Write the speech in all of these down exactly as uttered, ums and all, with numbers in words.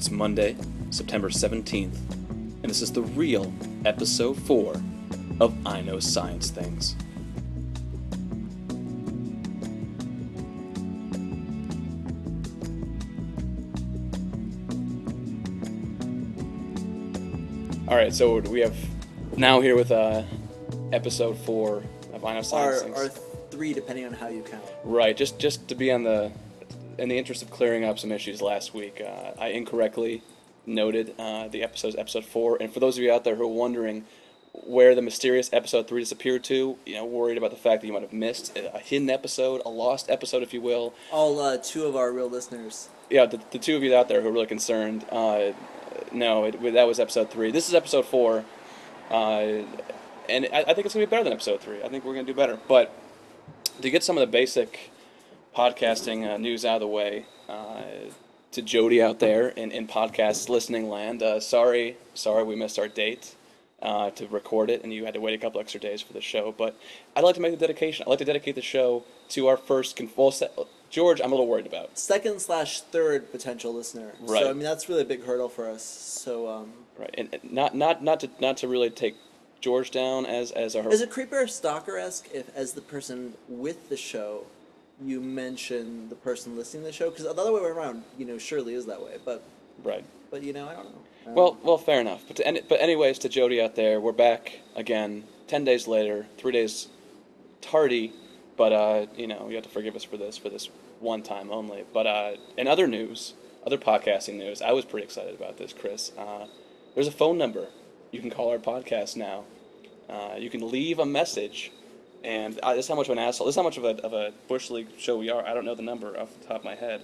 It's Monday, September seventeenth, and this is the real episode four of I Know Science Things. All right, so we have now here with uh, episode four of I Know Science or, Things. Or three, depending on how you count. Right, just just to be on the, in the interest of clearing up some issues last week, uh, I incorrectly noted uh, the episode's episode four. And for those of you out there who are wondering where the mysterious episode three disappeared to, you know, worried about the fact that you might have missed a hidden episode, a lost episode, if you will. All uh, two of our real listeners. Yeah, the, the two of you out there who are really concerned. Uh, No, it, that was episode three. This is episode four, uh, and I, I think it's going to be better than episode three. I think we're going to do better. But to get some of the basic podcasting uh, news out of the way, uh, to Jody out there in, in podcast listening land, uh, sorry, sorry we missed our date uh, to record it, and you had to wait a couple extra days for the show. But I'd like to make the dedication. I'd like to dedicate the show to our first conf- set. George, I'm a little worried about. Second slash third potential listener. Right. So I mean that's really a big hurdle for us. So um, right, and, and not not not to not to really take George down as as a her- as a creeper or stalker esque. If as the person with the show, you mention the person listening to the show, because the other way around, you know, surely is that way. But right. But you know, I don't know. Um, well, well, fair enough. But to any, but anyways, to Jody out there, we're back again. Ten days later, three days tardy. But, uh, you know, you have to forgive us for this, for this one time only. But uh, in other news, other podcasting news, I was pretty excited about this, Chris. Uh, there's a phone number. You can call our podcast now. Uh, you can leave a message. And uh, this is how much of an asshole, this is how much of a, of a Bush League show we are. I don't know the number off the top of my head.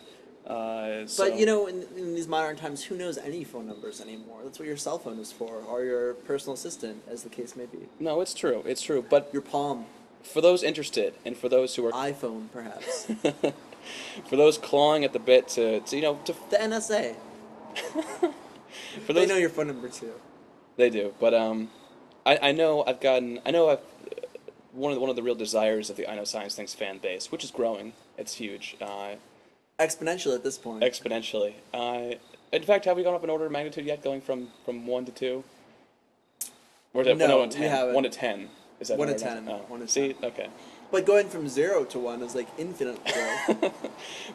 Uh, so. But, you know, in, in these modern times, who knows any phone numbers anymore? That's what your cell phone is for, or your personal assistant, as the case may be. No, it's true. It's true. But your palm. For those interested, and for those who are iPhone, perhaps, for those clawing at the bit to, to you know, to the N S A. For those, they know your phone number too. They do, but um, I, I know I've gotten I know I've one of the, one of the real desires of the I Know Science Things fan base, which is growing. It's huge. Uh, exponentially at this point. Exponentially. Uh, in fact, have we gone up in order of magnitude yet? Going from, from one to two. Or is that, no, no, one, we haven't. One to ten. Is that one to ten. Oh. One to See? ten. Okay. But going from zero to one is like infinite growth.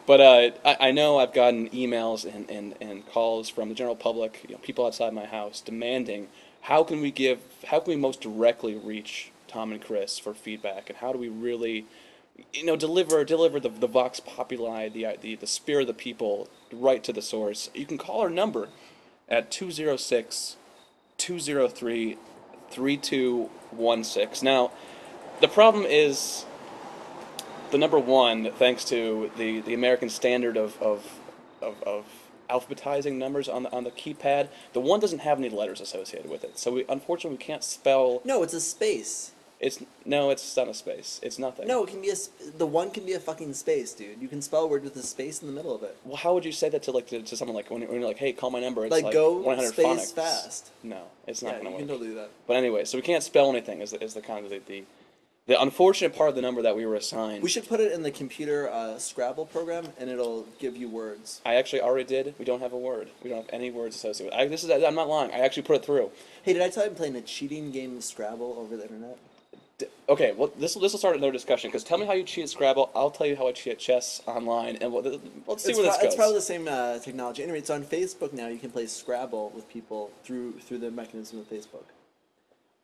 But uh, I, I know I've gotten emails and, and, and calls from the general public, you know, people outside my house, demanding how can we give, how can we most directly reach Tom and Chris for feedback, and how do we really, you know, deliver deliver the the vox populi, the the the spirit of the people, right to the source. You can call our number at two oh six, two oh three, three two one six. Now, the problem is the number one, thanks to the, the American standard of, of of of alphabetizing numbers on the on the keypad, the one doesn't have any letters associated with it. So we unfortunately we can't spell. No, it's a space. It's no, it's not a space. It's nothing. No, it can be a the one can be a fucking space, dude. You can spell a word with a space in the middle of it. Well, how would you say that to like to, to someone like when, when you're like, hey, call my number? It's like, like go one hundred space phonics. Fast. No, it's not yeah, gonna work. You can totally do that. But anyway, so we can't spell anything. Is the, is the kind of the, the the unfortunate part of the number that we were assigned. We should put it in the computer uh, Scrabble program, and it'll give you words. I actually already did. We don't have a word. We don't have any words associated with it. I, this is I'm not lying. I actually put it through. Hey, did I tell you I'm playing a cheating game of Scrabble over the internet? Okay, well, this will this will start another discussion, because tell me how you cheat at Scrabble, I'll tell you how I cheat at chess online, and we'll, let's see it's where pro- this goes. It's probably the same uh, technology. Anyway, it's on Facebook now. You can play Scrabble with people through through the mechanism of Facebook.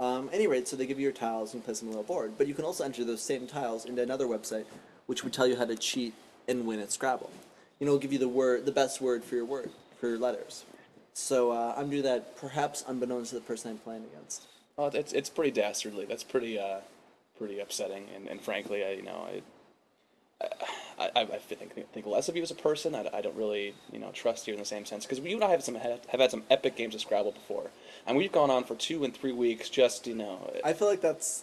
Um, anyway, so they give you your tiles and you play some little board, but you can also enter those same tiles into another website, which would tell you how to cheat and win at Scrabble. You know, it'll give you the word, the best word for your word, for your letters. So uh, I'm doing that, perhaps unbeknownst to the person I'm playing against. Oh, it's it's pretty dastardly. That's pretty uh, pretty upsetting, and, and frankly, I you know I I, I, I think, think less of you as a person. I, I don't really you know trust you in the same sense, because you and I have some have had some epic games of Scrabble before, and we've gone on for two and three weeks just you know. It, I feel like that's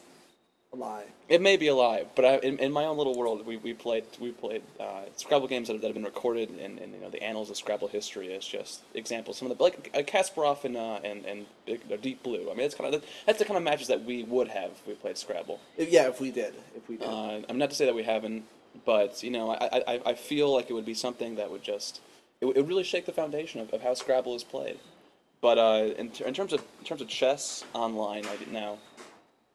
a lie. It may be a lie, but I, in in my own little world, we we played we played uh, Scrabble games that have, that have been recorded in, in you know the annals of Scrabble history as just examples. Some of the like uh, Kasparov and uh, and and uh, Deep Blue. I mean, that's kind of that's the kind of matches that we would have if we played Scrabble. If, yeah, if we did, if we did. Uh, I'm not to say that we haven't, but you know, I I I feel like it would be something that would just. It it would really shake the foundation of, of how Scrabble is played. But uh, in, ter in terms of in terms of chess online, I did now.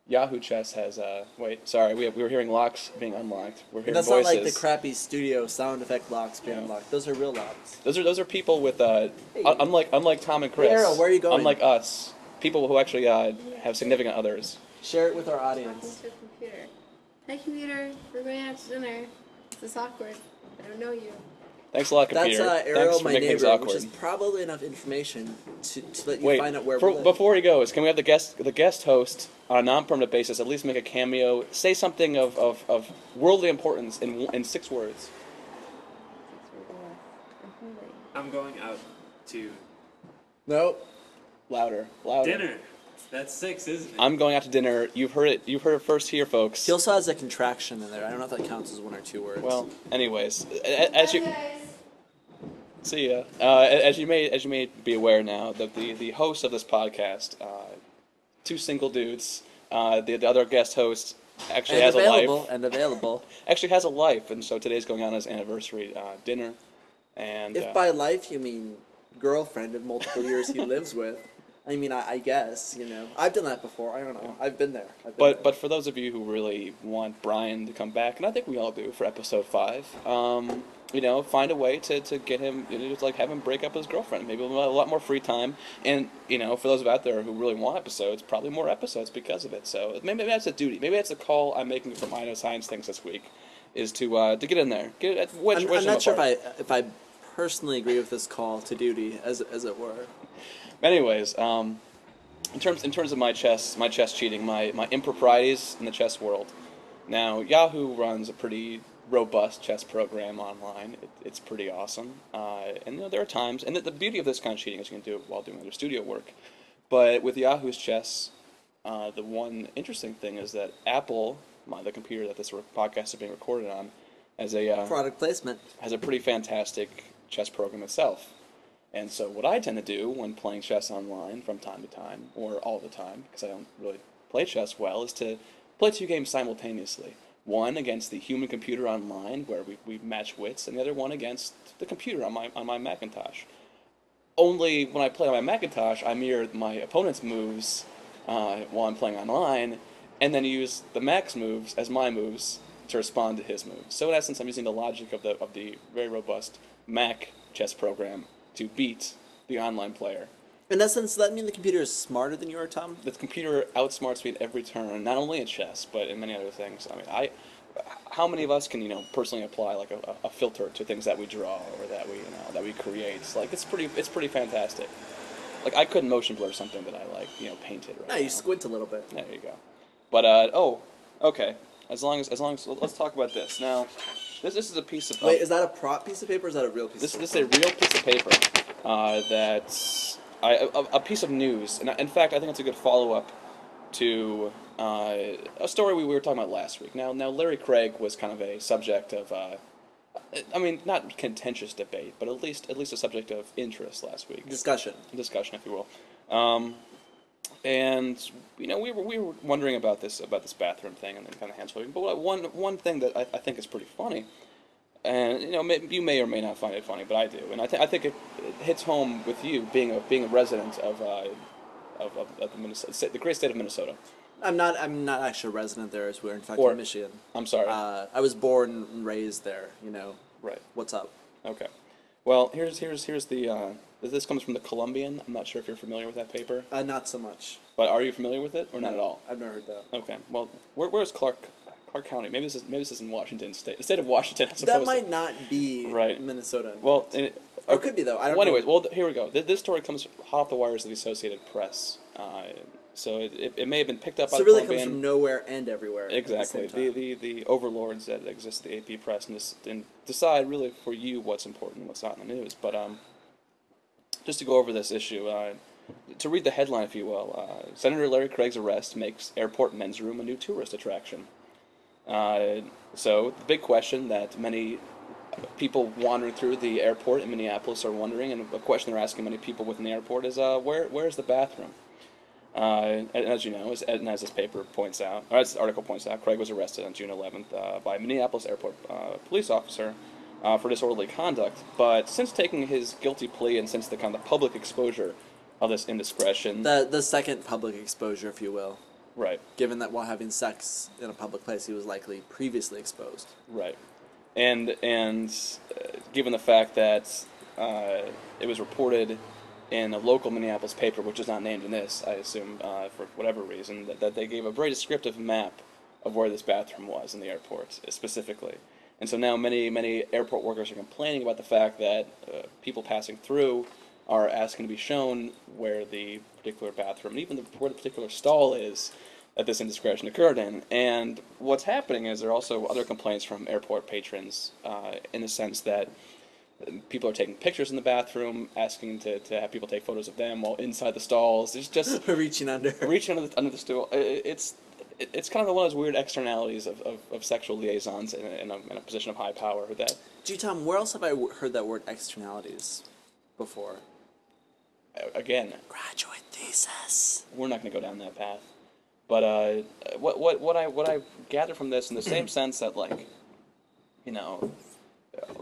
Yahoo Chess has uh wait sorry we have, we were hearing locks being unlocked. We're hearing that's voices. That's not like the crappy studio sound effect locks being yeah. unlocked. Those are real locks. Those are those are people with uh hey. unlike unlike Tom and Chris. Hey, Errol, where are you going? Unlike us, people who actually uh have significant others. Share it with our audience. Talking to a computer. Hey computer, we're going out to dinner. This is awkward. I don't know you. Thanks a lot, computer. That's uh, Errol, my neighbor, which is probably enough information to, to let you Wait, find out where for, we live. Before he goes, can we have the guest the guest host on a non-permanent basis at least make a cameo, say something of, of, of worldly importance in, in six words? I'm going out to... Nope. Louder. Louder. Dinner. That's six, isn't it? I'm going out to dinner. You've heard it. You've heard it first here, folks. He also has a contraction in there. I don't know if that counts as one or two words. Well, anyways, as you... See ya. Uh, as you may as you may be aware now, the the, the host of this podcast, uh, two single dudes. Uh, the, the other guest host actually and has a life and available. Actually has a life, and so today's going on his anniversary uh, dinner. And if uh, by life you mean girlfriend of multiple years he lives with, I mean I, I guess you know I've done that before. I don't know. Yeah. I've been there. I've been but there. But for those of you who really want Brian to come back, and I think we all do for episode five. Um, You know, find a way to, to get him, you know, just like have him break up his girlfriend. Maybe we'll have a lot more free time. And, you know, for those out there who really want episodes, probably more episodes because of it. So maybe, maybe that's a duty. Maybe that's a call I'm making from I Know Science Things this week, is to uh, to get in there. Get it, wedge, I'm, wedge I'm not sure if I, if I personally agree with this call to duty, as as it were. Anyways, um, in terms in terms of my chess, my chess cheating, my, my improprieties in the chess world. Now, Yahoo runs a pretty... robust chess program online. It, it's pretty awesome, uh, and you know there are times. And the, the beauty of this kind of cheating is you can do it while doing other studio work. But with Yahoo's chess, uh, the one interesting thing is that Apple, my the computer that this podcast is being recorded on, has a uh, product placement has a pretty fantastic chess program itself. And so what I tend to do when playing chess online from time to time, or all the time, because I don't really play chess well, is to play two games simultaneously. One against the human computer online, where we, we match wits, and the other one against the computer on my on my Macintosh. Only when I play on my Macintosh, I mirror my opponent's moves uh, while I'm playing online, and then use the Mac's moves as my moves to respond to his moves. So in essence, I'm using the logic of the of the very robust Mac chess program to beat the online player. In essence, does that mean the computer is smarter than you are, Tom? The computer outsmarts me at every turn, not only in chess, but in many other things. I mean, I, how many of us can, you know, personally apply like a, a filter to things that we draw or that we, you know, that we create? Like it's pretty, it's pretty fantastic. Like I couldn't motion blur something that I like, you know, painted right. No, you now. Squint a little bit. There you go. But uh, oh, okay. As long as, as long as, let's talk about this now. This, this is a piece of. Wait, uh, is that a prop piece of paper? Or is that a real piece? This, of this paper? This is a real piece of paper uh, that's. I, a, a piece of news, and in fact, I think it's a good follow-up to uh, a story we were talking about last week. Now, now Larry Craig was kind of a subject of, uh, I mean, not contentious debate, but at least at least a subject of interest last week. Discussion. Discussion, if you will. Um, and you know, we were we were wondering about this about this bathroom thing, and then kind of hand-waving. But one one thing that I, I think is pretty funny. And you know, may, you may or may not find it funny, but I do, and I think I think it, it hits home with you being a being a resident of uh, of, of, of the Minnesota, the great state of Minnesota. I'm not. I'm not actually a resident there, as we're in fact or, in Michigan. I'm sorry. Uh, I was born and raised there. You know. Right. What's up? Okay. Well, here's here's here's the. Uh, this comes from the Columbian. I'm not sure if you're familiar with that paper. Uh, not so much. But are you familiar with it, or not at all? I've never heard that. Okay. Well, where where's Clark? Clark County. Maybe this is maybe this is in Washington State. The state of Washington, I suppose. That might not be right. Minnesota. Well, it, or it could be though. I don't well, know. Anyways, well, here we go. This story comes hot off the wires of the Associated Press, uh, so it, it it may have been picked up. So by it really the comes from nowhere and everywhere. Exactly. At the, same time. the the the overlords that exist at the A P Press and, this, and decide really for you what's important and what's not in the news. But um, just to go over this issue. Uh, To read the headline, if you will, uh, Senator Larry Craig's arrest makes airport men's room a new tourist attraction. Uh, so the big question that many people wandering through the airport in Minneapolis are wondering, and a question they're asking many people within the airport is, uh, where where is the bathroom? Uh, and as you know, as, and as this paper points out, or as this article points out, Craig was arrested on June eleventh uh, by a Minneapolis airport uh, police officer uh, for disorderly conduct, but since taking his guilty plea and since the kind of public exposure of this indiscretion... The, the second public exposure, if you will. Right. Given that while having sex in a public place, he was likely previously exposed. Right. And, and uh, given the fact that uh, it was reported in a local Minneapolis paper, which is not named in this, I assume, uh, for whatever reason, that, that they gave a very descriptive map of where this bathroom was in the airport, specifically. And so now many, many airport workers are complaining about the fact that uh, people passing through are asking to be shown where the particular bathroom, and even the, where the particular stall is that this indiscretion occurred in. And what's happening is there are also other complaints from airport patrons uh, in the sense that people are taking pictures in the bathroom, asking to, to have people take photos of them while inside the stalls. It's just... reaching under. Reaching under the, under the stool. It's it's kind of one of those weird externalities of, of, of sexual liaisons in a, in, a, in a position of high power that... Gee, Tom, where else have I heard that word externalities before? Again... graduate thesis. We're not going to go down that path. But uh, what what what I what I gather from this in the same sense that, like, you know...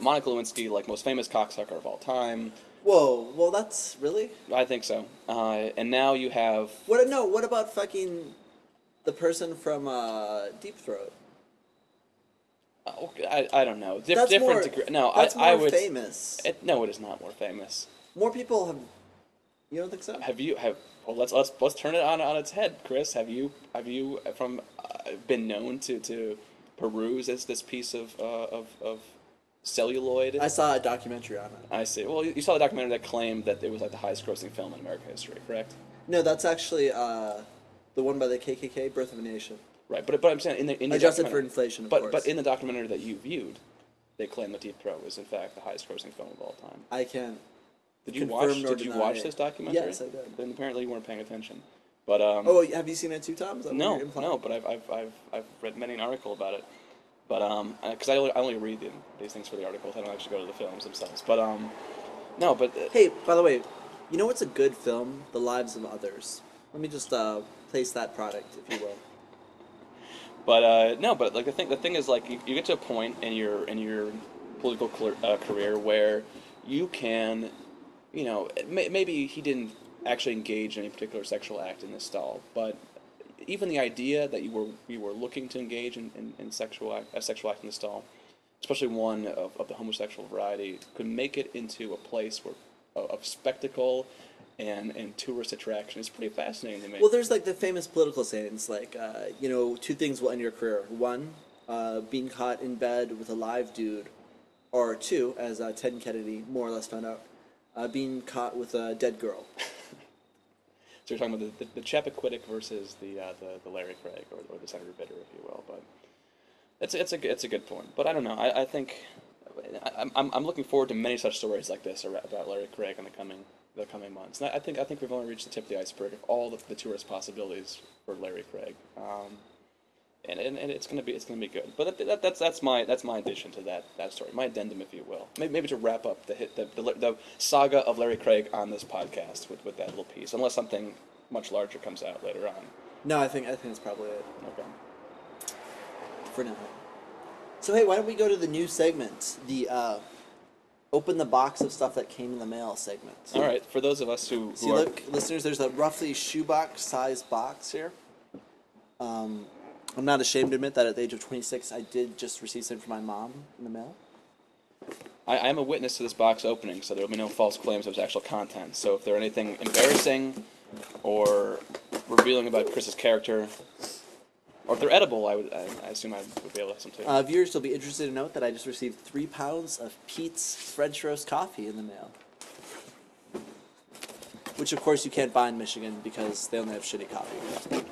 Monica Lewinsky, like, most famous cocksucker of all time. Whoa, well, that's... really? I think so. Uh, and now you have... What? No, what about fucking the person from uh, Deep Throat? Uh, I, I don't know. Dif- that's different more, degree. No, that's I, more I would, famous. It, no, it is not more famous. More people have... You don't think so? Have you... Have, well, let's, let's let's turn it on on its head, Chris. Have you, have you from uh, been known to, to peruse as this piece of uh, of... of celluloid? I saw a documentary on it. I see. Well, you saw the documentary that claimed that it was like the highest grossing film in American history, correct? No, that's actually uh, the one by the K K K, Birth of a Nation. Right, but but I'm saying in the in the adjusted for inflation, of but, course. But in the documentary that you viewed, they claimed that Deep Throat was in fact the highest grossing film of all time. I can't. Did you watch? Did you watch this documentary? Yes, I did. Then apparently you weren't paying attention. But um, oh, have you seen it two times? No, no. But I've I've I've I've read many an article about it. But, um, because I only, I only read them, these things for the articles. I don't actually go to the films themselves. But, um, no, but... Uh, hey, by the way, you know what's a good film? The Lives of Others. Let me just, uh, place that product, if you will. But, uh, no, but, like, the thing the thing is, like, you, you get to a point in your, in your political cl- uh, career where you can, you know, may, maybe he didn't actually engage in any particular sexual act in this stall, but... even the idea that you were you were looking to engage in, in, in sexual act, a sexual act in the stall, especially one of, of the homosexual variety, could make it into a place where of, of spectacle and, and tourist attraction. It's pretty fascinating to me. Well, there's like the famous political sayings, like, uh, you know, two things will end your career. One, uh, being caught in bed with a live dude, or two, as uh, Ted Kennedy more or less found out, uh, being caught with a dead girl. So you're talking about the, the, the Chappaquiddick versus the, uh, the the Larry Craig or, or the Senator Bitter, if you will. But it's it's a it's a good point. But I don't know. I, I think I, I'm I'm looking forward to many such stories like this about Larry Craig in the coming the coming months. And I think I think we've only reached the tip of the iceberg of all the, the tourist possibilities for Larry Craig. Um, and, and and it's gonna be it's gonna be good. But that, that, that's that's my that's my addition to that that story, my addendum, if you will. Maybe, maybe to wrap up the, hit, the the the saga of Larry Craig on this podcast with, with that little piece, unless something much larger comes out later on. No, I think I think that's probably it. Okay. For now. So hey, why don't we go to the new segment, the uh, open the box of stuff that came in the mail segment. All right. For those of us who, who see, are... look, listeners, there's a roughly shoebox sized box here. Um. I'm not ashamed to admit that at the age of twenty-six, I did just receive something from my mom in the mail. I, I am a witness to this box opening, so there will be no false claims of its actual content. So if there are anything embarrassing or revealing about Chris's character, or if they're edible, I would I, I assume I would be able to have some too. Uh, viewers will be interested to note that I just received three pounds of Pete's French roast coffee in the mail. Which, of course, you can't buy in Michigan because they only have shitty coffee.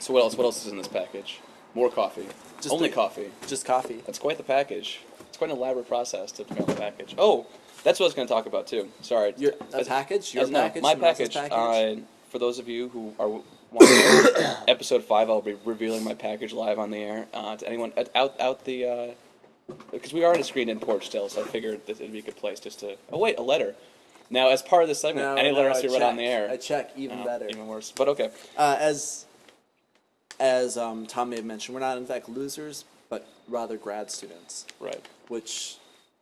So what else? What else is in this package? More coffee. Just Only the, coffee. Just coffee. That's quite the package. It's quite an elaborate process to pick out the package. Oh, that's what I was going to talk about too. Sorry. Your as, a package? Your as, package? No, my package. package. Uh, for those of you who are watching episode five, I'll be revealing my package live on the air uh, to anyone out out the because uh, we are in a screened-in porch still, so I figured this would be a good place just to. Oh wait, a letter. Now, as part of this segment, no, any letter no, has to be read on the air. A check, even uh, better, even worse. But okay. Uh, as As um, Tom may have mentioned, we're not in fact losers, but rather grad students. Right. Which,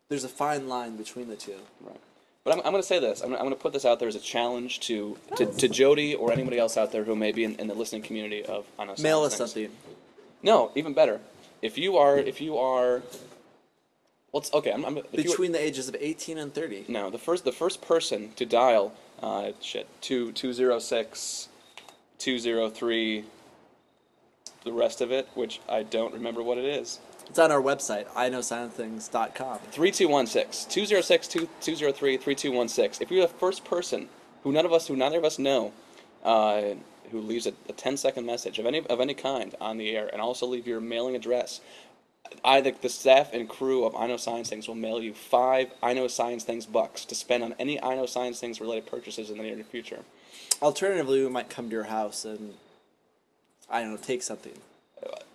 there's a fine line between the two. Right. But I'm, I'm going to say this. I'm, I'm going to put this out there as a challenge to, to, to Jody or anybody else out there who may be in, in the listening community of I Know Science Things. Mail us something. No, even better. If you are, if you are, well, it's, okay. I'm, I'm if between you, the ages of eighteen and thirty. No, the first, the first person to dial, uh, shit, two two zero six, two zero three. The rest of it, which I don't remember what it is. It's on our website, i know science things dot com. three two one six. two oh six, two oh three, three two one six. If you're the first person who none of us, who neither of us know, uh, who leaves a, a ten second message of any of any kind on the air, and also leave your mailing address, I think the staff and crew of I Know Science Things will mail you five I Know Science Things bucks to spend on any I Know Science Things related purchases in the near future. Alternatively, we might come to your house and, I don't know, take something.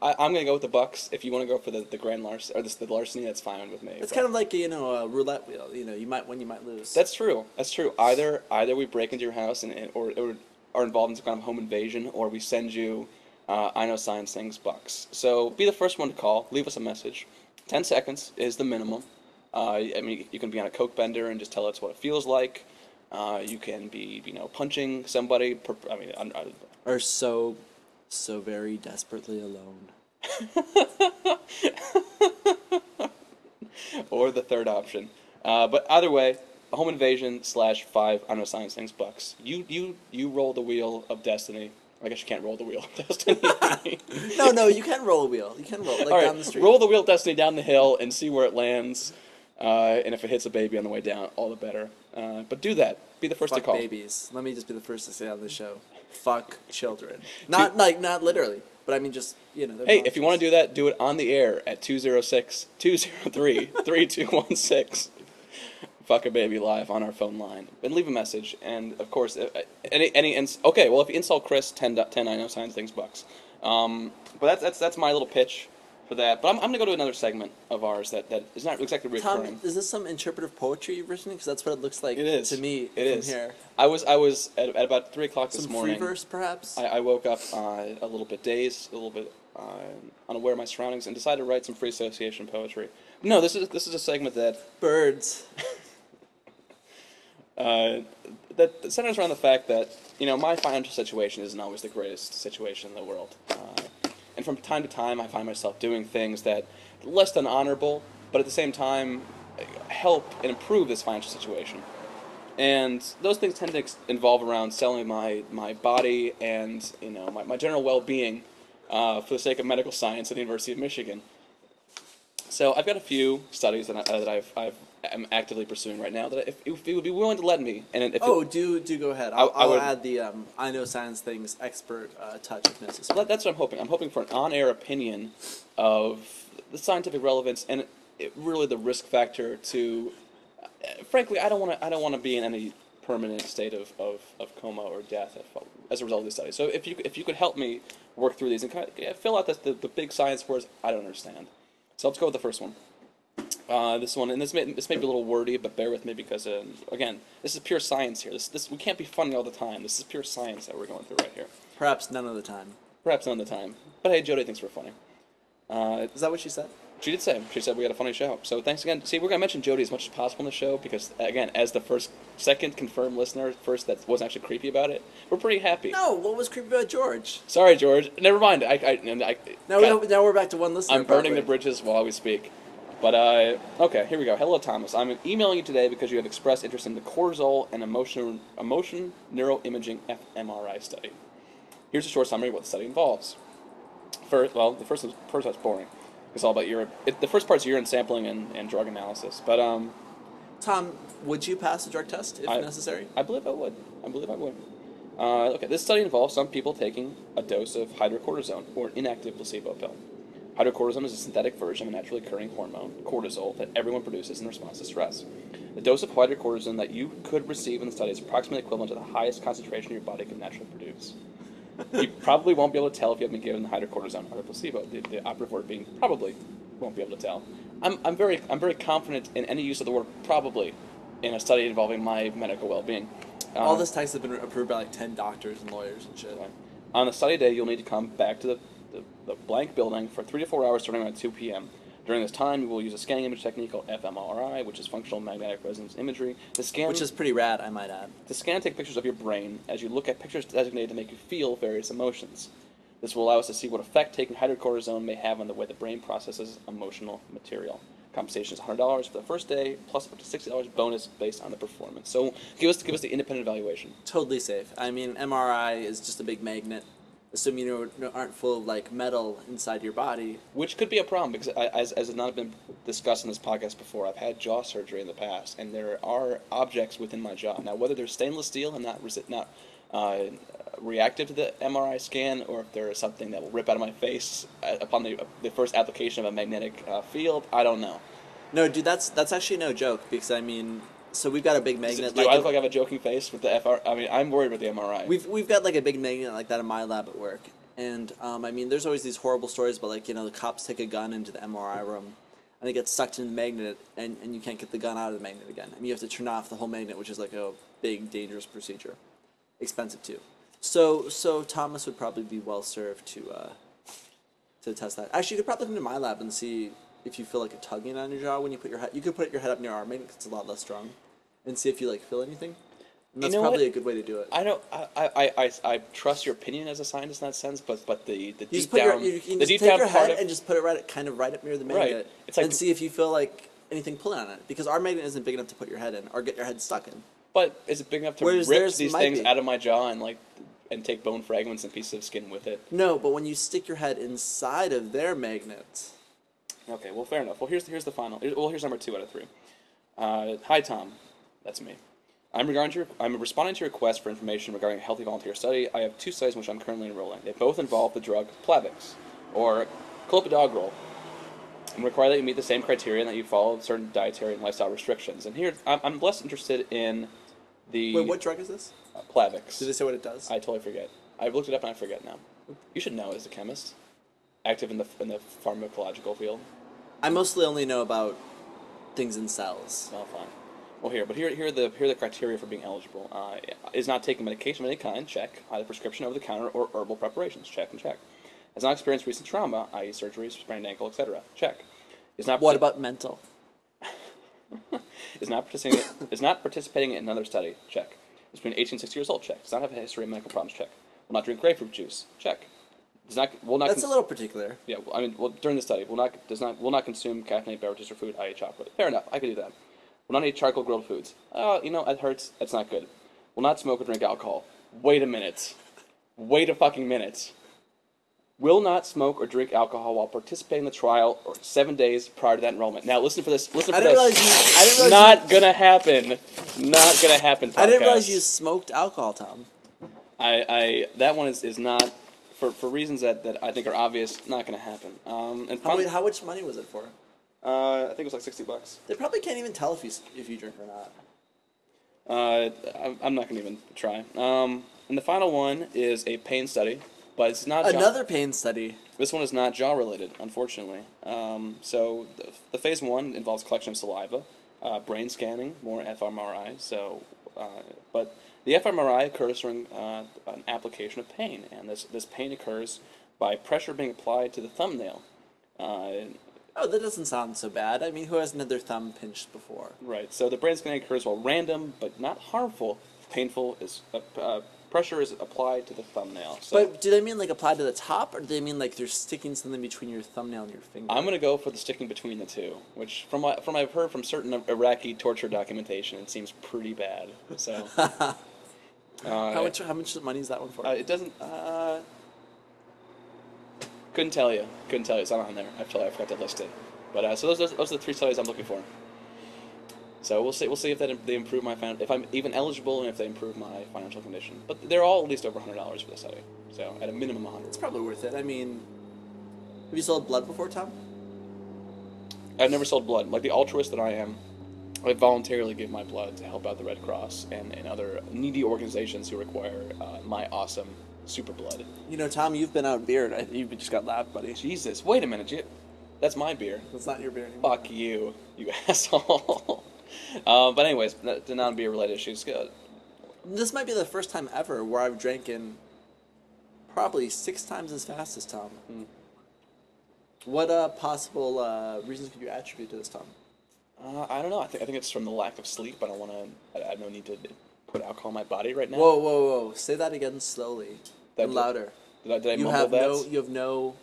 I, I'm going to go with the bucks. If you want to go for the, the grand larceny, or the, the larceny, that's fine with me. It's kind of like, you know, a roulette wheel. You know, you might win, you might lose. That's true. That's true. Either either we break into your house and, and or, or are involved in some kind of home invasion, or we send you uh, I Know Science Things bucks. So be the first one to call. Leave us a message. Ten seconds is the minimum. Uh, I mean, you can be on a coke bender and just tell us what it feels like. Uh, you can be, you know, punching somebody. Per, I mean, I, I, or so. So very desperately alone. Or the third option. Uh, but either way, home invasion slash five I Know Science Things bucks. You you you roll the wheel of destiny. I guess you can't roll the wheel of destiny. no, no, you can roll a wheel. You can roll like All right, down the street. Roll the wheel of destiny down the hill and see where it lands. Uh, and if it hits a baby on the way down, all the better. Uh, but do that. Be the first Fuck to call. Babies. Let me just be the first to say on the show. Fuck children. Not Dude. like not literally, but I mean just, you know. Hey, if you want to do that, do it on the air at two oh six, two oh three, three two one six. Fuck a baby live on our phone line. And leave a message, and of course any any ins- okay, well if you insult Chris, ten ten I Know Science Things bucks. Um, but that's that's that's my little pitch for that. But I'm I'm going to go to another segment of ours that, that is not exactly recurring. Tom, is this some interpretive poetry you've written? Because that's what it looks like it is. to me it from is. here. I was I was at, at about three o'clock some this morning. Some free verse, perhaps. I, I woke up uh, a little bit dazed, a little bit uh, unaware of my surroundings, and decided to write some free association poetry. No, this is this is a segment that birds uh, that centers around the fact that, you know, my financial situation isn't always the greatest situation in the world. Uh, And from time to time, I find myself doing things that are less than honorable, but at the same time, help and improve this financial situation. And those things tend to ex- involve around selling my, my body and, you know, my, my general well-being uh, for the sake of medical science at the University of Michigan. So I've got a few studies that, I, uh, that I've, I've, I'm actively pursuing right now that if, if you would be willing to let me. And if oh, it, do do go ahead. I'll, I, I'll I would, add the um, I Know Science Things expert uh, touch if necessary. Well, that's what I'm hoping. I'm hoping for an on-air opinion of the scientific relevance and it, really the risk factor to. Uh, frankly, I don't want to. I don't want to be in any permanent state of, of, of coma or death if, as a result of these studies. So if you if you could help me work through these and kind of, yeah, fill out the, the the big science words I don't understand. So let's go with the first one. Uh, this one, and this may, this may be a little wordy, but bear with me because, uh, again, this is pure science here. This this we can't be funny all the time. This is pure science that we're going through right here. Perhaps none of the time. Perhaps none of the time. But hey, Jody thinks we're funny. Uh, is that what she said? She did say. She said we had a funny show. So thanks again. See, we're going to mention Jody as much as possible in the show because, again, as the first, second confirmed listener, first that wasn't actually creepy about it, we're pretty happy. No, what was creepy about George? Sorry, George. Never mind. I, I, I, now, got, we now we're back to one listener. I'm burning probably. the bridges while we speak. But, uh, okay, here we go. Hello, Thomas. I'm emailing you today because you have expressed interest in the cortisol and emotion, emotion neuroimaging fMRI study. Here's a short summary of what the study involves. First, well, the first part's boring. It's all about urine. It, the first part's urine sampling and, and drug analysis. But, um... Tom, would you pass a drug test if I, necessary? I believe I would. I believe I would. Uh, okay, this study involves some people taking a dose of hydrocortisone, or an inactive placebo pill. Hydrocortisone is a synthetic version of a naturally occurring hormone, cortisol, that everyone produces in response to stress. The dose of hydrocortisone that you could receive in the study is approximately equivalent to the highest concentration your body can naturally produce. You probably won't be able to tell if you have been given the hydrocortisone or the placebo, the, the operative word being probably won't be able to tell. I'm, I'm, very, I'm very confident in any use of the word probably in a study involving my medical well-being. Uh, All this text has been approved by like ten doctors and lawyers and shit. Right. On the study day, you'll need to come back to the the, the blank building for three to four hours starting around two p m During this time, we will use a scanning image technique called f M R I, which is functional magnetic resonance imagery. The scan, which is pretty rad, I might add. The scan takes pictures of your brain as you look at pictures designated to make you feel various emotions. This will allow us to see what effect taking hydrocortisone may have on the way the brain processes emotional material. Compensation is one hundred dollars for the first day, plus up to sixty dollars bonus based on the performance. So give us give us the independent evaluation. Totally safe. I mean, M R I is just a big magnet, assuming you aren't full of like metal inside your body. Which could be a problem, because I, as, as has not been discussed in this podcast before, I've had jaw surgery in the past, and there are objects within my jaw. Now, whether they're stainless steel and not resi- not uh, reactive to the M R I scan, or if there is something that will rip out of my face upon the, the first application of a magnetic uh, field, I don't know. No, dude, that's that's actually no joke, because I mean, so we've got a big magnet. Do like I look a, like I have a joking face with the F R? I mean, I'm worried with the M R I. We've we've got like a big magnet like that in my lab at work, and um, I mean, there's always these horrible stories about like you know the cops take a gun into the M R I room, and it gets sucked into the magnet, and, and you can't get the gun out of the magnet again, and you have to turn off the whole magnet, which is like a big dangerous procedure, expensive too. So so Thomas would probably be well served to uh, to test that. Actually, you could probably come to my lab and see if you feel like a tugging on your jaw when you put your head. You could put your head up near our magnet because it's a lot less strong, and see if you like feel anything. And that's you know probably what? a good way to do it. I don't. I, I, I, I trust your opinion as a scientist in that sense, but but the the you deep put down, your, you can the just deep take down your head of, and just put it right, kind of right up near the magnet, right. It's like, and see if you feel like anything pulling on it, because our magnet isn't big enough to put your head in or get your head stuck in. But is it big enough to Whereas rip these things be. out of my jaw and like and take bone fragments and pieces of skin with it? No, but when you stick your head inside of their magnet. Okay, well, fair enough. Well, here's here's the final. Well, here's number two out of three. Uh, hi, Tom. That's me. I'm, regarding your, I'm responding to your request for information regarding a healthy volunteer study. I have two studies in which I'm currently enrolling. They both involve the drug Plavix, or clopidogrel, and require that you meet the same criteria and that you follow certain dietary and lifestyle restrictions. And here, I'm, I'm less interested in the... Wait, what drug is this? Uh, Plavix. Did they say what it does? I totally forget. I've looked it up and I forget now. You should know as a chemist. Active in the in the pharmacological field. I mostly only know about things in cells. Oh, fine. Well, here, but here, here are the here are the criteria for being eligible. Uh, is not taking medication of any kind. Check. Either prescription, over the counter, or herbal preparations. Check and check. Has not experienced recent trauma, that is, surgery, sprained ankle, et cetera. Check. Is not. What partic- about mental? is not participating. Is not participating in another study. Check. Is between eighteen and sixty years old. Check. Does not have a history of medical problems. Check. Will not drink grapefruit juice. Check. Does not, will not That's cons- a little particular. Yeah, well, I mean, well, during the study, will not does not will not consume caffeinated beverages or food, that is chocolate. Fair enough, I could do that. Will not eat charcoal grilled foods. Oh, uh, you know, it hurts. That's not good. Will not smoke or drink alcohol. Wait a minute. Wait a fucking minute. Will not smoke or drink alcohol while participating in the trial or seven days prior to that enrollment. Now listen for this. Listen for I didn't this. You, I didn't not you... gonna happen. Not gonna happen. Podcast. I didn't realize you smoked alcohol, Tom. I, I that one is, is not. For for reasons that, that I think are obvious, not going to happen. Um, and probably, how, how much money was it for? Uh, I think it was like sixty bucks. They probably can't even tell if you if you drink or not. Uh, I'm, I'm not going to even try. Um, and the final one is a pain study, but it's not another jaw- pain study. This one is not jaw related, unfortunately. Um, so the, the phase one involves collection of saliva, uh, brain scanning, more f M R I. So, uh, but. The f M R I occurs during uh, an application of pain, and this, this pain occurs by pressure being applied to the thumbnail. Uh, oh, that doesn't sound so bad. I mean, who hasn't had their thumb pinched before? Right, so the brain scanning occurs while random, but not harmful, painful, is uh, uh, pressure is applied to the thumbnail. So but do they mean, like, applied to the top, or do they mean, like, they're sticking something between your thumbnail and your finger? I'm going to go for the sticking between the two, which, from what from I've heard from certain Iraqi torture documentation, it seems pretty bad, so... Uh, how much? How much money is that one for? Uh, it doesn't. Uh, couldn't tell you. Couldn't tell you. It's not on there. I feel like I forgot to list it. But uh, so those, those those are the three studies I'm looking for. So we'll see. We'll see if that they improve my fin- if I'm even eligible and if they improve my financial condition. But they're all at least over one hundred dollars for the study. So at a minimum, one hundred dollars. It's probably worth it. I mean, have you sold blood before, Tom? I've never sold blood. Like the altruist that I am. I voluntarily give my blood to help out the Red Cross and, and other needy organizations who require uh, my awesome super blood. You know, Tom, you've been out beer. I, you just got laughed, buddy. Jesus, wait a minute. You, that's my beer. That's not your beer anymore. Fuck you, you asshole. uh, but anyways, the non-beer related issues. Good. This might be the first time ever where I've drank in probably six times as fast as Tom. Hmm. What uh, possible uh, reasons could you attribute to this, Tom? Uh, I don't know. I think I think it's from the lack of sleep. I don't want to. I, I have no need to put alcohol in my body right now. Whoa, whoa, whoa! Say that again slowly that and did, louder. Did I, did I you mumble have that? No, you have no.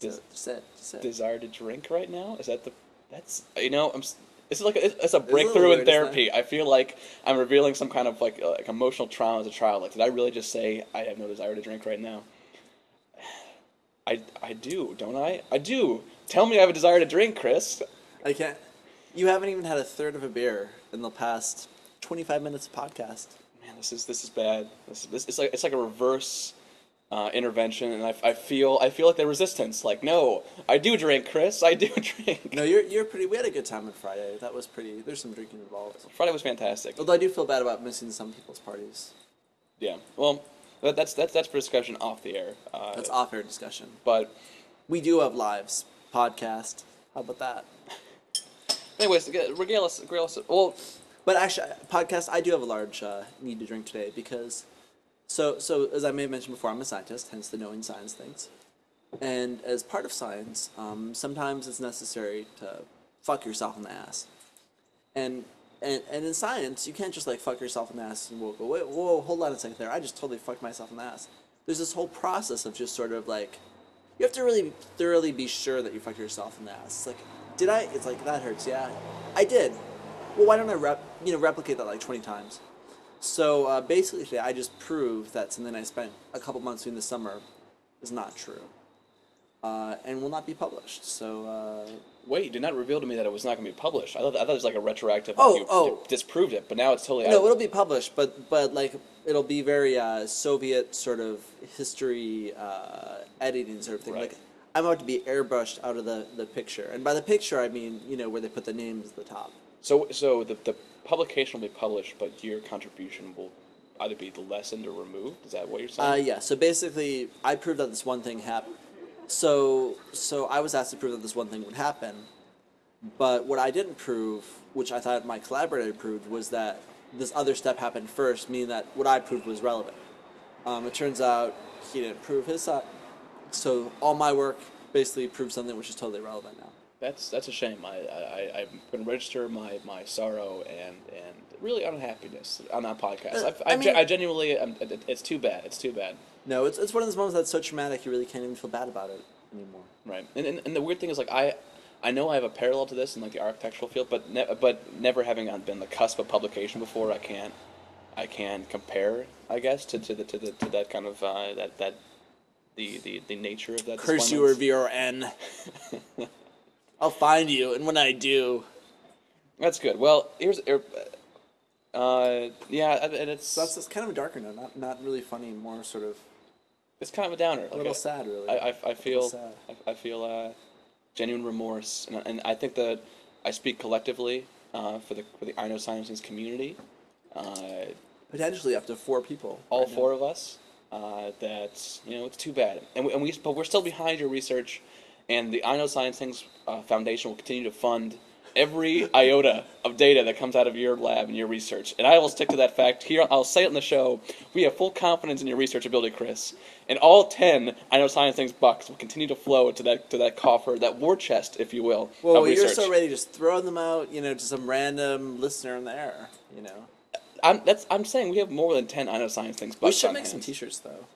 Des- set, set. Desire to drink right now? Is that the? That's you know. I'm. It's like a, it's a breakthrough it's a in therapy. I feel like I'm revealing some kind of like, like emotional trauma as a child. Like, did I really just say I have no desire to drink right now? I, I do, don't I? I do. Tell me I have a desire to drink, Chris. I can't. You haven't even had a third of a beer in the past twenty-five minutes of podcast. Man, this is this is bad. This, this it's like it's like a reverse uh, intervention, and I, I feel I feel like the resistance. Like, no, I do drink, Chris. I do drink. No, you're you're pretty. We had a good time on Friday. That was pretty. There's some drinking involved. Friday was fantastic. Although I do feel bad about missing some people's parties. Yeah. Well. That's that's that's for discussion off the air. Uh, that's off air discussion. But we do have lives podcast. How about that? Anyways, regale us, regale us. Well, but actually, podcast. I do have a large uh, need to drink today because, so so as I may have mentioned before, I'm a scientist, hence the knowing science things. And as part of science, um, sometimes it's necessary to fuck yourself in the ass. And. And and in science, you can't just like fuck yourself in the ass and we'll go, wait, whoa, hold on a second there. I just totally fucked myself in the ass. There's this whole process of just sort of like, you have to really thoroughly be sure that you fucked yourself in the ass. It's like, did I? It's like, that hurts, yeah. I did. Well, why don't I rep, you know, replicate that like twenty times? So uh, basically today, I just proved that something I spent a couple months doing this summer is not true. Uh, and will not be published, so... Uh, Wait, you did not reveal to me that it was not going to be published. I thought, I thought it was like a retroactive... Oh, like you, oh. You disproved it, but now it's totally... No, out. It'll be published, but, but like, it'll be very uh, Soviet sort of history uh, editing sort of thing. Right. Like, I'm about to be airbrushed out of the, the picture. And by the picture, I mean, you know, where they put the names at the top. So so the, the publication will be published, but your contribution will... either be lessened or removed? Is that what you're saying? Uh, yeah, so basically, I proved that this one thing happened. So, so I was asked to prove that this one thing would happen, but what I didn't prove, which I thought my collaborator proved, was that this other step happened first, meaning that what I proved was relevant. Um, it turns out he didn't prove his side, so all my work basically proved something which is totally relevant now. That's that's a shame. I I I'm going to register my, my sorrow and, and really unhappiness on that podcast. Uh, I I, I, mean, ge- I genuinely I'm, it's too bad. It's too bad. No, it's it's one of those moments that's so traumatic you really can't even feel bad about it anymore. Right, and and, and the weird thing is like I I know I have a parallel to this in like the architectural field, but ne- but never having been the cusp of publication before, I can't I can compare I guess to, to the to the to that kind of uh, that that the, the, the nature of that. Curse you or V R N. I'll find you, and when I do, that's good. Well, here's, uh, yeah, and it's that's, that's kind of a darker note, not not really funny, more sort of. It's kind of a downer, a like little I, sad, really. I I, I feel I, I feel uh, genuine remorse, and and I think that I speak collectively uh, for the for the I Know Science Things community. Uh, Potentially up to four people. All right four now. Of us. Uh, that you know, it's too bad, and we, and we but we're still behind your research. And the I Know Science Things uh, Foundation will continue to fund every iota of data that comes out of your lab and your research. And I will stick to that fact here. I'll say it in the show. We have full confidence in your research ability, Chris. And all ten I Know Science Things bucks will continue to flow to that to that coffer, that war chest, if you will. Well, you're so ready to just throw them out, you know, to some random listener in the air, you know. I'm that's I'm saying we have more than ten I Know Science Things bucks. We should make hands. Some T-shirts, though.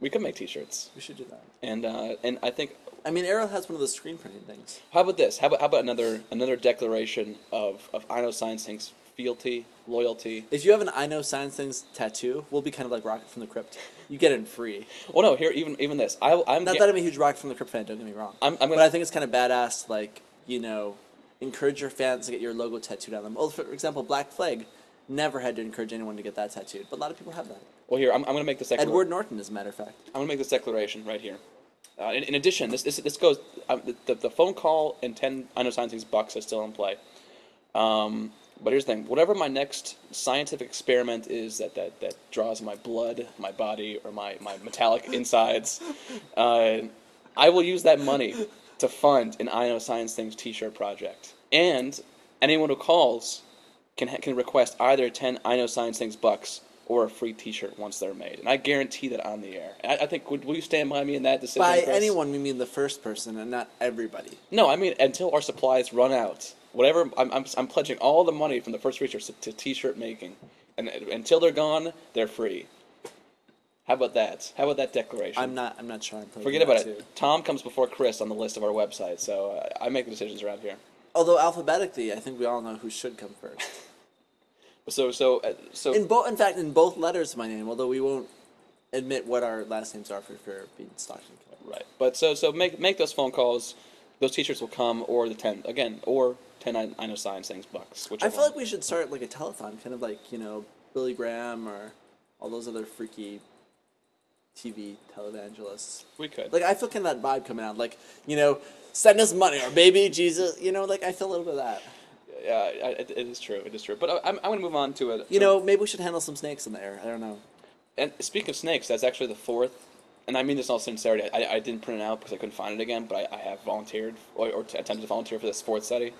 We could make T-shirts. We should do that. And uh, and I think. I mean, Arrow has one of those screen printing things. How about this? How about, how about another another declaration of, of I Know Science Things fealty, loyalty? If you have an I Know Science Things tattoo, we'll be kind of like Rocket from the Crypt. You get in free. Well, no, here, even even this. I, I'm Not get, that I'm a huge Rocket from the Crypt fan, don't get me wrong. I'm, I'm gonna, but I think it's kind of badass, like, you know, encourage your fans to get your logo tattooed on them. Well, for example, Black Flag. Never had to encourage anyone to get that tattooed, but a lot of people have that. Well, here, I'm, I'm going to make this declaration. Edward Norton, as a matter of fact. I'm going to make this declaration right here. Uh, in, in addition, this this, this goes, um, the, the phone call and ten I Know Science Things bucks are still in play. Um, but here's the thing. Whatever my next scientific experiment is that, that, that draws my blood, my body, or my, my metallic insides, uh, I will use that money to fund an I Know Science Things t-shirt project. And anyone who calls can can request either ten I Know Science Things bucks or a free T-shirt once they're made, and I guarantee that on the air. I, I think would, will you stand by me in that decision? By Chris? Anyone, we mean the first person, and not everybody. No, I mean until our supplies run out. Whatever, I'm I'm, I'm pledging all the money from the first research to, to T-shirt making, and until they're gone, they're free. How about that? How about that declaration? I'm not. I'm not sure. I'm Forget about it. Too. Tom comes before Chris on the list of our website, so uh, I make the decisions around here. Although alphabetically, I think we all know who should come first. So, so, uh, so. In both, in fact, in both letters of my name, although we won't admit what our last names are for fear of being stalked and killed. Right, but so, so make make those phone calls. Those T-shirts will come, or the ten again, or ten I, I know science things bucks. Which I feel like we should start like a telethon, kind of like you know Billy Graham or all those other freaky T V televangelists. We could. Like I feel kind of that vibe coming out, like you know, send us money or baby Jesus, you know, like I feel a little bit of that. Yeah, it, it is true. It is true. But I'm, I'm going to move on to it. You know, maybe we should handle some snakes in the air. I don't know. And speaking of snakes, that's actually the fourth. And I mean this in all sincerity. I, I didn't print it out because I couldn't find it again, but I, I have volunteered or, or attempted to volunteer for this fourth study.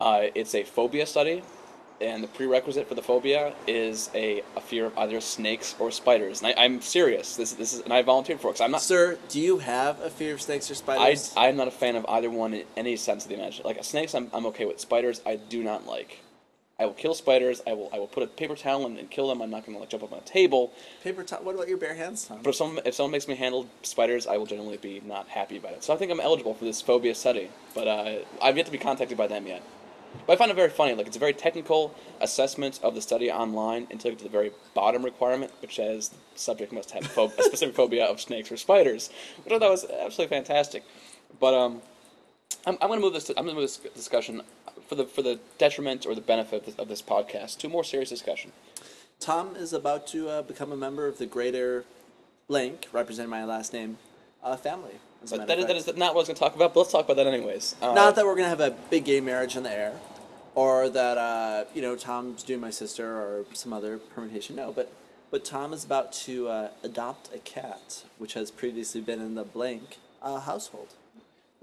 Uh, it's a phobia study, and the prerequisite for the phobia is a, a fear of either snakes or spiders. And I, I'm serious. This this is, and I volunteered for it. 'Cause I'm not. Sir, do you have a fear of snakes or spiders? I, I'm not a fan of either one in any sense of the imagination. Like snakes, I'm I'm okay with. Spiders, I do not like. I will kill spiders. I will I will put a paper towel in and kill them. I'm not going to like jump up on a table. Paper towel. What about your bare hands, Tom? But if someone if someone makes me handle spiders, I will generally be not happy about it. So I think I'm eligible for this phobia study, but uh, I've yet to be contacted by them yet. But I find it very funny. Like, it's a very technical assessment of the study online until you get to the very bottom requirement, which says the subject must have pho- a specific phobia of snakes or spiders, which I thought was absolutely fantastic. But um, I'm, I'm going to move this. To, I'm going to move this discussion for the for the detriment or the benefit of this, of this podcast to a more serious discussion. Tom is about to uh, become a member of the greater blank, representing my last name, uh, family. But that is, that is not what I was going to talk about, but let's talk about that anyways. Uh, not that we're going to have a big gay marriage in the air, or that, uh, you know, Tom's doing my sister or some other permutation. No, but, but Tom is about to uh, adopt a cat, which has previously been in the blank uh, household.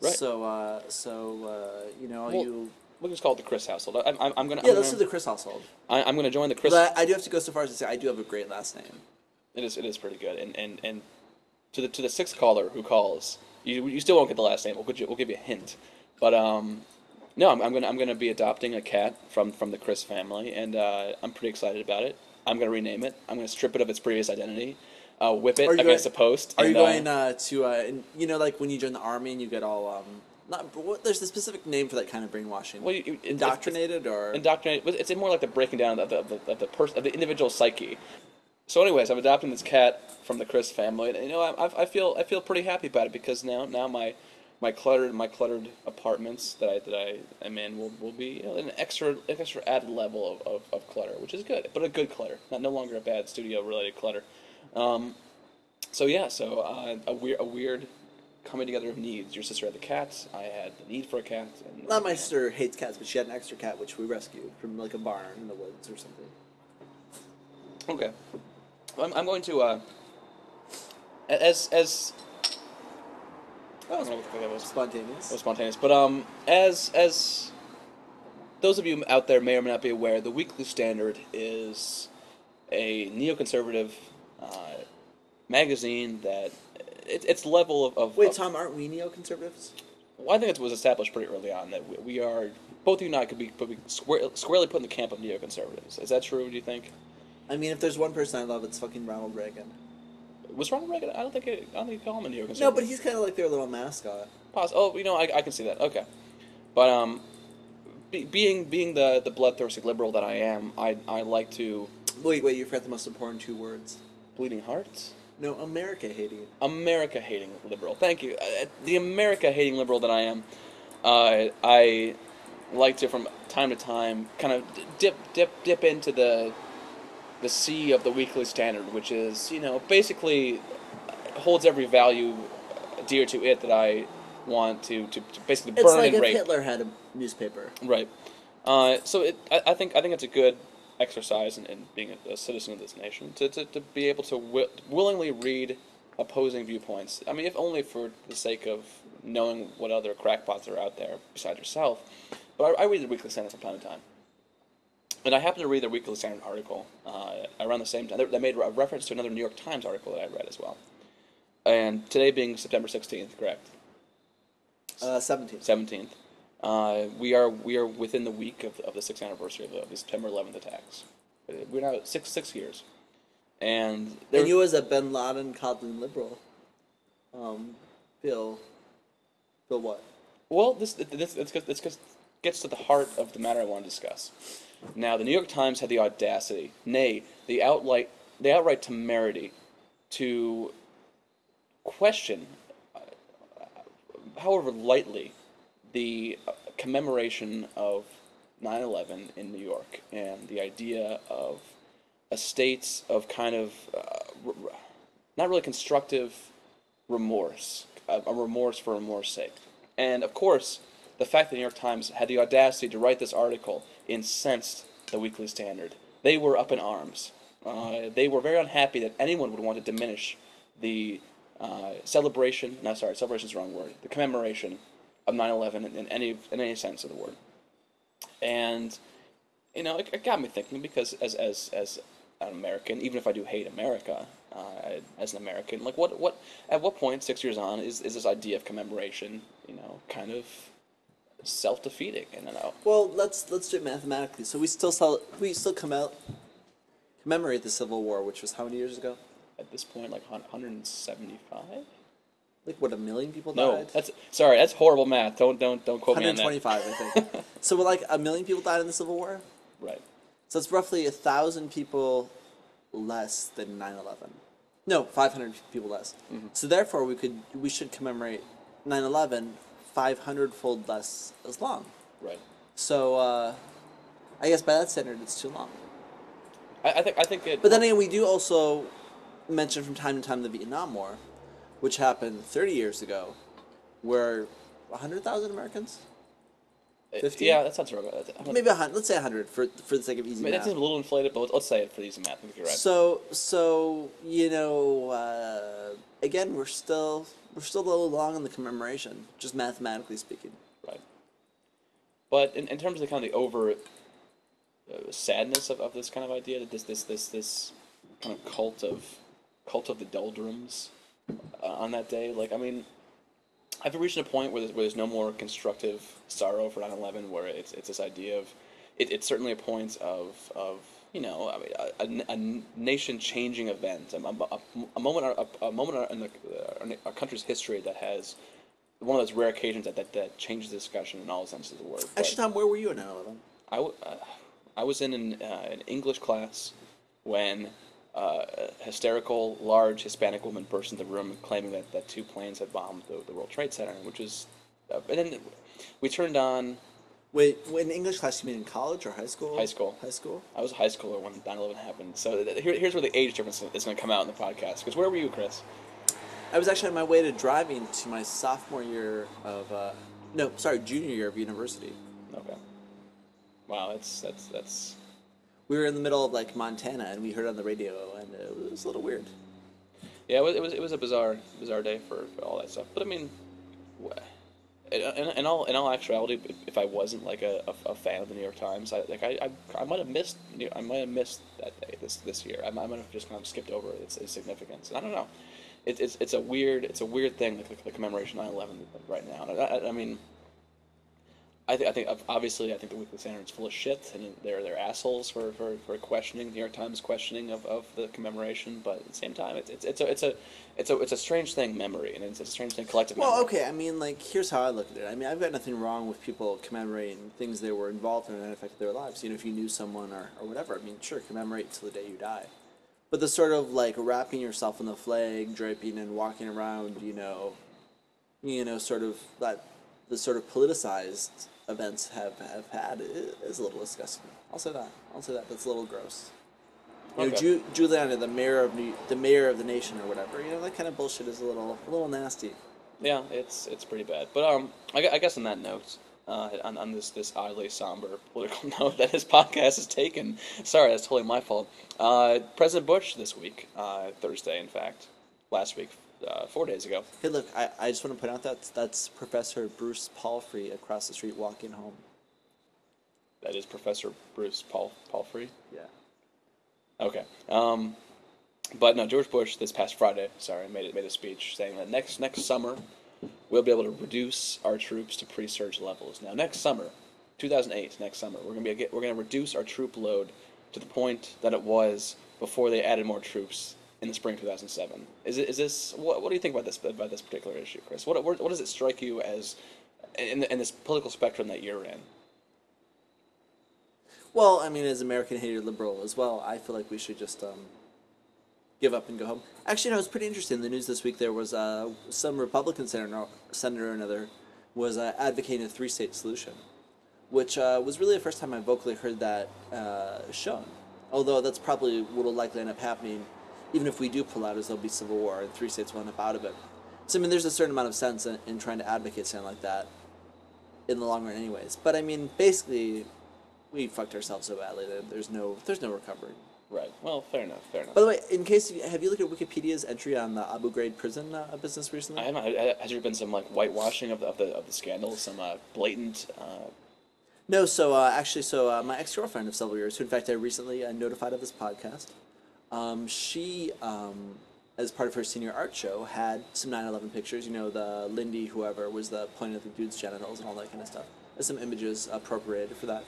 Right. So, uh, so uh, you know, well, you... We'll just call it the Chris household. I'm, I'm, I'm gonna, yeah, I'm let's gonna, do the Chris household. I, I'm going to join the Chris... But I, I do have to go so far as to say I do have a great last name. It is It is pretty good, and... and, and To the to the sixth caller who calls, you you still won't get the last name. We'll give you, we'll give you a hint, but um, no, I'm, I'm gonna I'm gonna be adopting a cat from, from the Chris family, and uh, I'm pretty excited about it. I'm gonna rename it. I'm gonna strip it of its previous identity, uh, whip it against going, a post. Are and, you going uh, uh, to uh, you know like when you join the army and you get all um not what, there's a specific name for that kind of brainwashing. Well, you, you, indoctrinated it's, it's, or indoctrinated. It's more like the breaking down of the of the of the, of the, pers- of the individual psyche. So, anyways, I'm adopting this cat from the Chris family, and you know, I, I feel I feel pretty happy about it because now, now my my cluttered my cluttered apartments that I that I am in will will be you know, an extra an extra added level of, of, of clutter, which is good, but a good clutter, not no longer a bad studio related clutter. Um, so yeah, so uh, a weird a weird coming together of needs. Your sister had the cat. I had the need for a cat. And not my cat. Sister hates cats, but she had an extra cat which we rescued from like a barn in the woods or something. Okay. I'm, I'm going to, uh, as, as, I don't know what the fuck that was. Spontaneous. It was spontaneous. But, um, as, as those of you out there may or may not be aware, the Weekly Standard is a neoconservative, uh, magazine that, it, its level of, of... Wait, Tom, aren't we neoconservatives? Well, I think it was established pretty early on that we, we are, both you and I could be, could be square, squarely put in the camp of neoconservatives. Is that true, do you think? I mean, if there's one person I love, it's fucking Ronald Reagan. Was Ronald Reagan? I don't think it, I don't think you call him a neoconservative. No, but he's kind of like their little mascot. Pause. Oh, you know, I, I can see that. Okay, but um, be, being being the, the bloodthirsty liberal that I am, I I like to. Wait, wait, you forgot the most important two words. Bleeding hearts. No, America hating. America hating liberal. Thank you. Uh, the America hating liberal that I am, uh, I like to from time to time kind of dip dip dip into the. the sea of the Weekly Standard, which is, you know, basically holds every value dear to it that I want to, to, to basically burn and rape. It's like if Hitler had a newspaper. Right. Uh, so it, I, I think I think it's a good exercise in, in being a, a citizen of this nation to, to, to be able to wi- willingly read opposing viewpoints. I mean, if only for the sake of knowing what other crackpots are out there besides yourself. But I, I read the Weekly Standard from time to time. And I happened to read the Weekly Standard article uh, around the same time. They made a reference to another New York Times article that I read as well. And today being September sixteenth, correct? Uh, seventeenth. Seventeenth. Uh, we are we are within the week of of the sixth anniversary of the, of the September eleventh attacks. We're now at six six years. And, there and you was a Bin Laden coddling liberal. Um, Bill. Bill what? Well, this this this this gets to the heart of the matter I want to discuss. Now, the New York Times had the audacity, nay, the outright, the outright temerity, to question, uh, however lightly, the commemoration of nine eleven in New York and the idea of a state of kind of uh, re- not really constructive remorse, a, a remorse for remorse's sake. And, of course, the fact that the New York Times had the audacity to write this article incensed the Weekly Standard. They were up in arms. Uh, they were very unhappy that anyone would want to diminish the uh, celebration, no, sorry, celebration is the wrong word, the commemoration of nine eleven in, in any in any sense of the word. And, you know, it, it got me thinking, because as as as an American, even if I do hate America, uh, I, as an American, like, what what at what point, six years on, is, is this idea of commemoration, you know, kind of self-defeating? I don't know. Well, let's let's do it mathematically. So we still sell, we still come out commemorate the Civil War, which was how many years ago? At this point, like one hundred seventy-five. Like what, a million people died? No, that's sorry, that's horrible math. Don't don't don't quote me on that. one hundred twenty-five, I think. So like a million people died in the Civil War. Right. So it's roughly a thousand people less than nine eleven. No, five hundred people less. Mm-hmm. So therefore, we could we should commemorate nine eleven five hundred fold less as long. Right. So, uh, I guess by that standard, it's too long. I, I think I think it. But then again, we do also mention from time to time the Vietnam War, which happened thirty years ago, where one hundred thousand Americans. fifty? Yeah, that sounds right. Maybe a hundred. Let's say a hundred for for the sake of easy. I mean, math. That seems a little inflated, but let's, let's say it for easy math. I think you're right. So so you know, uh, again, we're still we're still a little long on the commemoration, just mathematically speaking. Right. But in in terms of kind of the over uh, sadness of, of this kind of idea, that this this this this kind of cult of cult of the doldrums uh, on that day, like I mean. I've reached a point where there's, where there's no more constructive sorrow for nine eleven, where it's it's this idea of, it, it's certainly a point of, of you know, I mean, a, a, a nation-changing event, a, a, a moment a, a moment in, the, in our country's history that has, one of those rare occasions that, that, that changes the discussion in all senses of the word. Actually, Tom, where were you in nine eleven? I, w- uh, I was in an, uh, an English class when... Uh, a hysterical, large Hispanic woman burst into the room claiming that, that two planes had bombed the, the World Trade Center, which is... Uh, and then we turned on... Wait, in English class, you mean in college or high school? High school. High school? I was a high schooler when nine eleven happened. So th- here, here's where the age difference is going to come out in the podcast. Because where were you, Chris? I was actually on my way to driving to my sophomore year of... Uh, no, sorry, junior year of university. Okay. Wow, that's that's that's... We were in the middle of like Montana, and we heard on the radio, and it was a little weird. Yeah, it was it was, it was a bizarre bizarre day for, for all that stuff. But I mean, in, in all in all actuality, if I wasn't like a, a fan of the New York Times, I like I I, I might have missed I might have missed that day this this year. I, I might have just kind of skipped over its, its significance. And I don't know. It, it's it's a weird it's a weird thing, like the commemoration of nine eleven right now. And I, I, I mean. I think I think obviously I think the Weekly Standard is full of shit, and they're they're assholes for, for, for questioning New York Times questioning of, of the commemoration. But at the same time, it's it's it's a it's a it's a it's a strange thing, memory, and it's a strange thing, collective memory. Well, okay, I mean, like, here's how I look at it. I mean, I've got nothing wrong with people commemorating things they were involved in that affected their lives. You know, if you knew someone or, or whatever, I mean, sure, commemorate till the day you die. But the sort of like wrapping yourself in the flag, draping and walking around, you know, you know, sort of that the sort of politicized events have, have had is a little disgusting. I'll say that. I'll say that. That's a little gross. You okay. know, Ju- Giuliani, the mayor of New- the mayor of the nation, or whatever. You know, that kind of bullshit is a little a little nasty. Yeah, it's it's pretty bad. But um, I, I guess on that note, uh, on on this this oddly somber political note that his podcast has taken. Sorry, that's totally my fault. Uh, President Bush this week, uh, Thursday, in fact, last week. Uh, four days ago. Hey, look, I, I just want to point out that that's Professor Bruce Palfrey across the street walking home. that is Professor Bruce Paul Palfrey. Yeah. Okay. Um, but no, George Bush this past Friday, sorry, made it made a speech saying that next next summer we'll be able to reduce our troops to pre-surge levels. Now, next summer, two thousand eight, next summer, we're gonna be we're gonna reduce our troop load to the point that it was before they added more troops in the spring two thousand seven. Is it is this what what do you think about this about this particular issue, Chris? What what, what does it strike you as in in this political spectrum that you're in? Well, I mean, as American-hated liberal as well, I feel like we should just um, give up and go home. Actually, no, it was pretty interesting. The news this week, there was uh, some Republican senator, senator or another was uh, advocating a three-state solution, which uh, was really the first time I vocally heard that uh, shown. Although that's probably what will likely end up happening. Even if we do pull out, is there'll be civil war, and three states will end up out of it. So, I mean, there's a certain amount of sense in, in trying to advocate something like that in the long run anyways. But, I mean, basically... we fucked ourselves so badly that there's no there's no recovering. Right. Well, fair enough. Fair enough. By the way, in case you, have you looked at Wikipedia's entry on the Abu Ghraib prison uh, business recently? I haven't. Has there been some like whitewashing of the of the of the scandal? Some uh, blatant. Uh... No. So uh, actually, so uh, my ex girlfriend of several years, who in fact I recently uh, notified of this podcast, um, she, um, as part of her senior art show, had some nine eleven pictures. You know, the Lindy whoever was the point of the dude's genitals and all that kind of stuff. There's some images appropriated for that.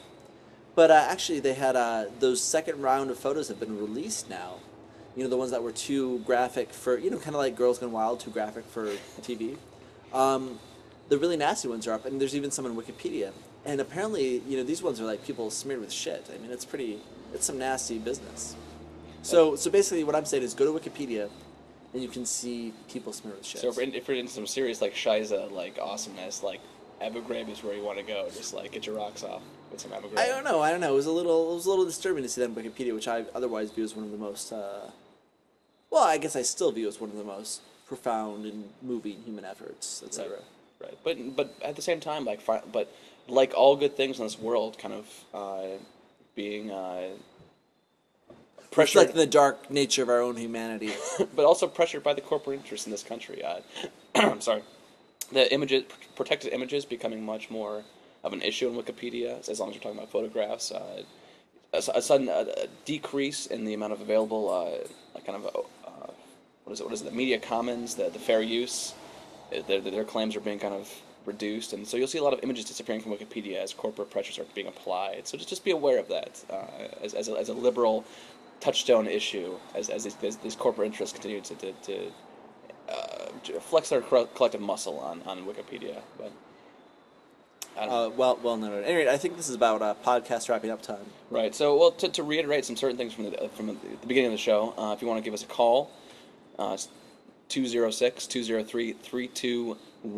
But uh, actually, they had uh, those second round of photos have been released now. You know, the ones that were too graphic for, you know, kind of like Girls Gone Wild, too graphic for T V. Um, the really nasty ones are up, and there's even some on Wikipedia. And apparently, you know, these ones are like people smeared with shit. I mean, it's pretty, it's some nasty business. So, so basically, what I'm saying is go to Wikipedia, and you can see people smeared with shit. So, if we're in, if we're in some serious, like, Shiza, like, awesomeness, like, Abu Ghraib is where you want to go. Just like get your rocks off with some Abu Ghraib. I don't know. I don't know. It was a little. It was a little disturbing to see that on Wikipedia, which I otherwise view as one of the most. Uh, well, I guess I still view as one of the most profound and moving human efforts, et cetera. Right. right. But but at the same time, like but like all good things in this world, kind of uh, being. Uh, pressured. Reflecting the dark nature of our own humanity, but also pressured by the corporate interests in this country. Uh, I'm sorry. The images, protected images, becoming much more of an issue in Wikipedia. As long as you're talking about photographs, uh, a, a sudden uh, a decrease in the amount of available, uh, kind of, uh, what is it? What is it? The media commons, the the fair use, their their claims are being kind of reduced, and so you'll see a lot of images disappearing from Wikipedia as corporate pressures are being applied. So just just be aware of that uh, as as a, as a liberal touchstone issue, as as these, these corporate interests continue to to. to Uh, flex our collective muscle on, on Wikipedia, but I don't know. Uh, well, well noted. Anyway, I think this is about uh, podcast wrapping up time. Right. So, well, to, to reiterate some certain things from the from the beginning of the show, uh, if you want to give us a call, uh, two oh six, two oh three, three two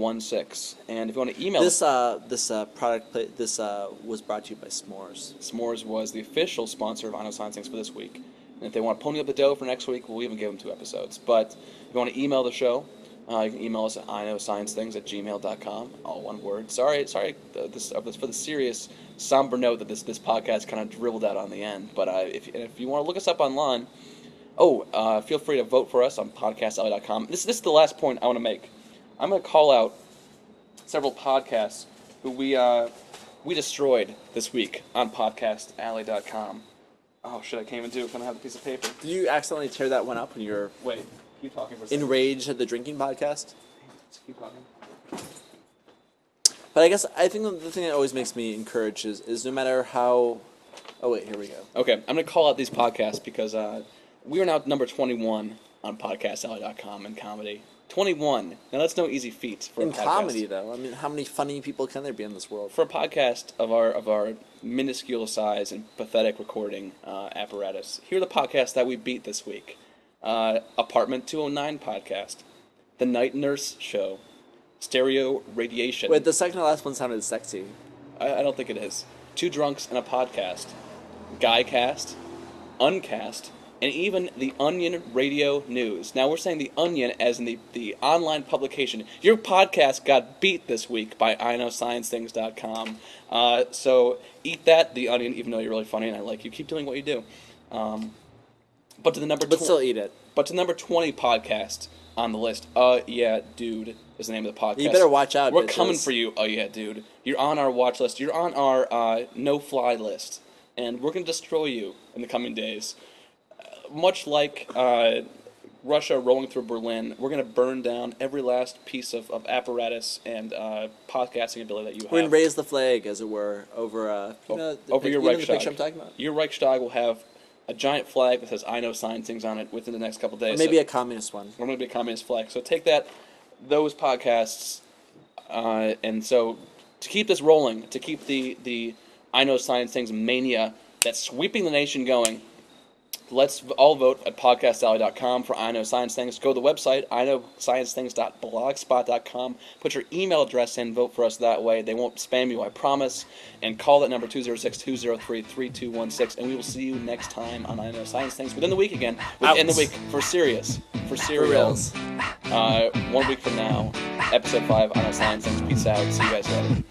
one six, and if you want to email this, uh, this uh, product, play, this uh, was brought to you by S'mores. S'mores was the official sponsor of I Know Science Things for this week. And if they want to pony up the dough for next week, we'll even give them two episodes. But if you want to email the show, uh, you can email us at I know science things at gmail dot com, all one word. Sorry, sorry uh, this, uh, this, for the serious, somber note that this, this podcast kind of dribbled out on the end. But uh, if, if you want to look us up online, oh, uh, feel free to vote for us on podcast alley dot com. This, this is the last point I want to make. I'm going to call out several podcasts who we, uh, we destroyed this week on podcast alley dot com. Oh, shit, I can't even do it. I don't have a piece of paper. Did you accidentally tear that one up when you were... Wait, keep talking for a second. Enraged at the drinking podcast? Just keep talking. But I guess, I think the thing that always makes me encouraged is, is no matter how... Oh, wait, here we go. Okay, I'm going to call out these podcasts because uh, we are now number twenty-one on podcast alley dot com in comedy. twenty-one. Now, that's no easy feat for in a podcast. In comedy, though. I mean, how many funny people can there be in this world? For a podcast of our of our minuscule size and pathetic recording uh, apparatus, here are the podcasts that we beat this week. Uh, Apartment two oh nine podcast. The Night Nurse Show. Stereo Radiation. Wait, the second to last one sounded sexy. I, I don't think it is. Two Drunks and a Podcast. Guycast. Uncast. And even The Onion Radio News. Now, we're saying The Onion as in the, the online publication. Your podcast got beat this week by I know science things dot com. Uh, so eat that, The Onion, even though you're really funny and I like you. Keep doing what you do. Um, But to the number but tw- still eat it. But to the number twenty podcast on the list. Uh yeah, dude is the name of the podcast. You better watch out. We're bitches. Coming for you. Oh yeah, dude. You're on our watch list. You're on our uh, no fly list, and we're gonna destroy you in the coming days. Uh, much like uh, Russia rolling through Berlin, we're gonna burn down every last piece of, of apparatus and uh, podcasting ability that you have. We're gonna raise the flag, as it were, over uh, you know, the over pic- your Reichstag. The picture I'm talking about. Your Reichstag will have a giant flag that says I Know Science Things on it within the next couple of days. Or maybe so, a communist one. Or maybe a communist flag. So take that, those podcasts, uh, and so to keep this rolling, to keep the, the I Know Science Things mania that's sweeping the nation going, let's all vote at podcast alley dot com for I Know Science Things. Go to the website, i know science things dot blogspot dot com. Put your email address in, vote for us that way. They won't spam you, I promise. And call that number two zero six, two zero three, three two one six. And we will see you next time on I Know Science Things within the week again. Within Outs. the week for serious. For serials. Uh, one week from now, episode five, I Know Science Things. Peace out. See you guys later.